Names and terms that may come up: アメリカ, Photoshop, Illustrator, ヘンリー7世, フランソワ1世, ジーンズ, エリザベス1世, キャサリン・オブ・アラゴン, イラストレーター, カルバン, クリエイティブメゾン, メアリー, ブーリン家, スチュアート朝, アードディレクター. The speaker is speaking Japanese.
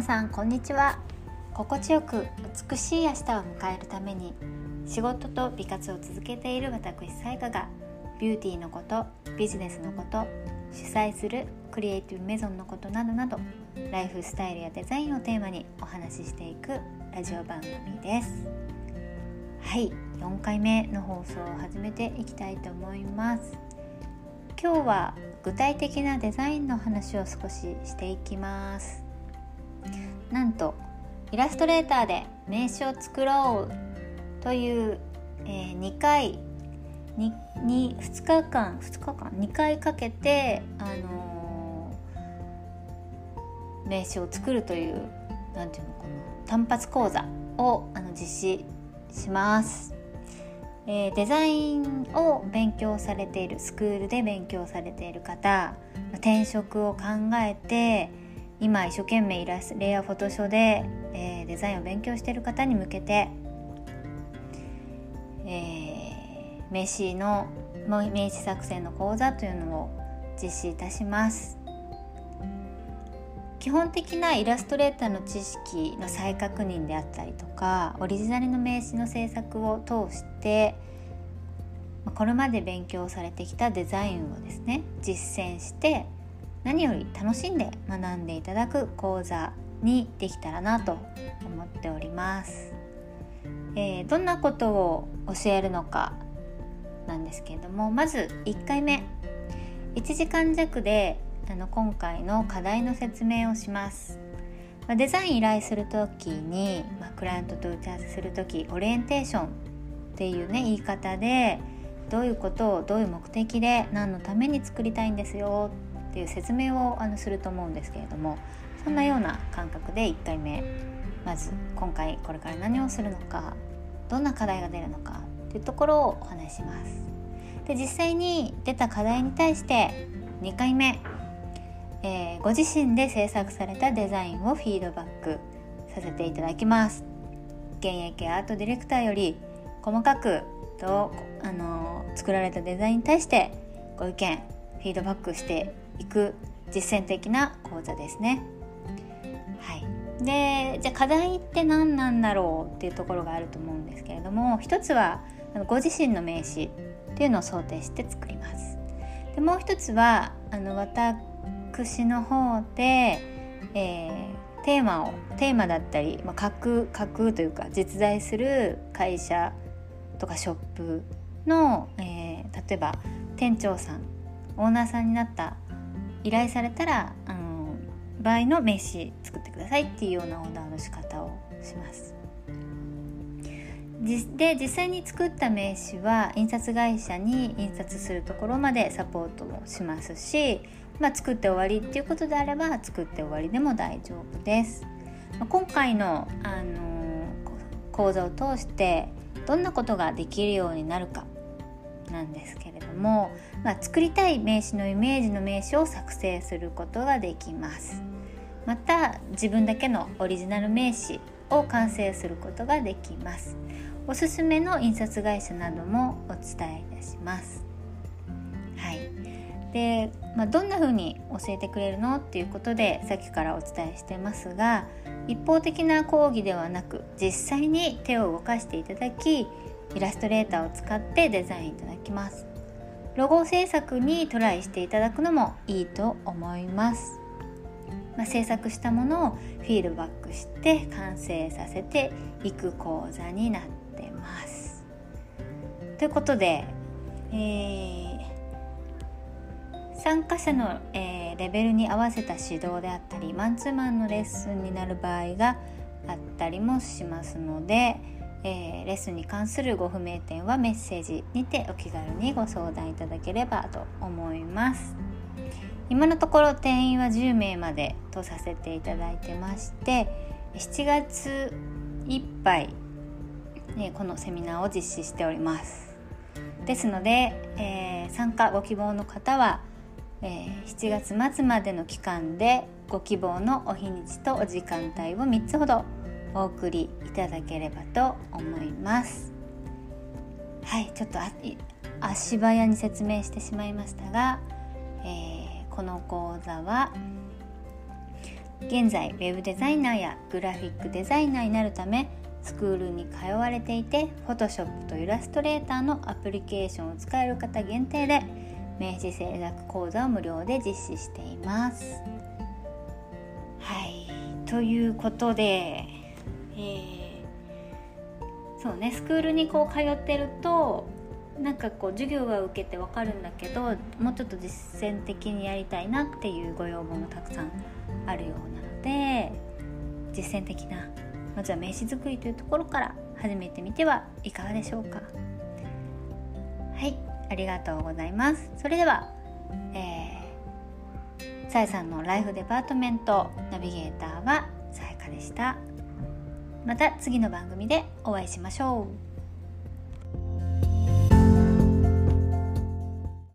皆さんこんにちは。心地よく美しい明日を迎えるために仕事と美活を続けている私さやかがビューティーのこと、ビジネスのこと、主催するクリエイティブメゾンのことなどなどライフスタイルやデザインをテーマにお話ししていくラジオ番組です。はい、4回目の放送を始めていきたいと思います。今日は具体的なデザインの話を少ししていきます。なんとイラストレーターで名刺を作ろうという、2回かけて、名刺を作るという単発講座を実施します。デザインを勉強されている、スクールで勉強されている方、転職を考えて今一生懸命レイヤーフォトショーで、デザインを勉強している方に向けて、名刺作成の講座というのを実施いたします。基本的なイラストレーターの知識の再確認であったりとか、オリジナルの名刺の制作を通してこれまで勉強されてきたデザインをですね、実践して何より楽しんで学んでいただく講座にできたらなと思っております。どんなことを教えるのかなんですけれども、まず1回目、1時間弱で今回の課題の説明をします。デザイン依頼するときに、クライアントと打ち合わせするとき、オリエンテーションっていうね言い方で、どういうことをどういう目的で何のために作りたいんですよっていう説明をすると思うんですけれども、そんなような感覚で1回目、まず今回これから何をするのか、どんな課題が出るのかっていうところをお話しします。で、実際に出た課題に対して2回目、ご自身で制作されたデザインをフィードバックさせていただきます。現役アートディレクターより細かく作られたデザインに対してご意見フィードバックしていく実践的な講座ですね。はい、で、じゃあ課題って何なんだろうっていうところがあると思うんですけれども、一つはご自身の名刺っていうのを想定して作ります。で、もう一つは私の方で、テーマだったり、架空というか実在する会社とかショップの、例えば店長さん、オーナーさんになった依頼されたら場合の名刺作ってくださいっていうようなオーダーの仕方をします。で、実際に作った名刺は印刷会社に印刷するところまでサポートもしますし、作って終わりっていうことであれば作って終わりでも大丈夫です。今回の、講座を通してどんなことができるようになるかなんですけれども、作りたい名刺のイメージの名刺を作成することができます。また自分だけのオリジナル名刺を完成することができます。おすすめの印刷会社などもお伝えいたします。はい、で、どんな風に教えてくれるのっていうことでさっきからお伝えしてますが、一方的な講義ではなく実際に手を動かしていただき、イラストレーターを使ってデザインいただきます。ロゴ制作にトライしていただくのもいいと思います。制作したものをフィードバックして完成させていく講座になってます。ということで、参加者の、レベルに合わせた指導であったり、マンツーマンのレッスンになる場合があったりもしますので、レッスンに関するご不明点はメッセージにてお気軽にご相談いただければと思います。今のところ定員は10名までとさせていただいてまして、7月いっぱい、このセミナーを実施しております。ですので、参加ご希望の方は、7月末までの期間でご希望のお日にちとお時間帯を3つほどお送りいただければと思います。はい、ちょっと足早に説明してしまいましたが、この講座は現在ウェブデザイナーやグラフィックデザイナーになるためスクールに通われていて、Photoshop と Illustrator のアプリケーションを使える方限定で名刺制作講座を無料で実施しています。はい、ということで、そうね、スクールにこう通ってるとなんかこう授業は受けてわかるんだけど、もうちょっと実践的にやりたいなっていうご要望もたくさんあるようなので、実践的なまずは名刺作りというところから始めてみてはいかがでしょうか。はい、ありがとうございます。それでは、さえさんのライフデパートメントナビゲーターはさえかでした。また次の番組でお会いしましょう。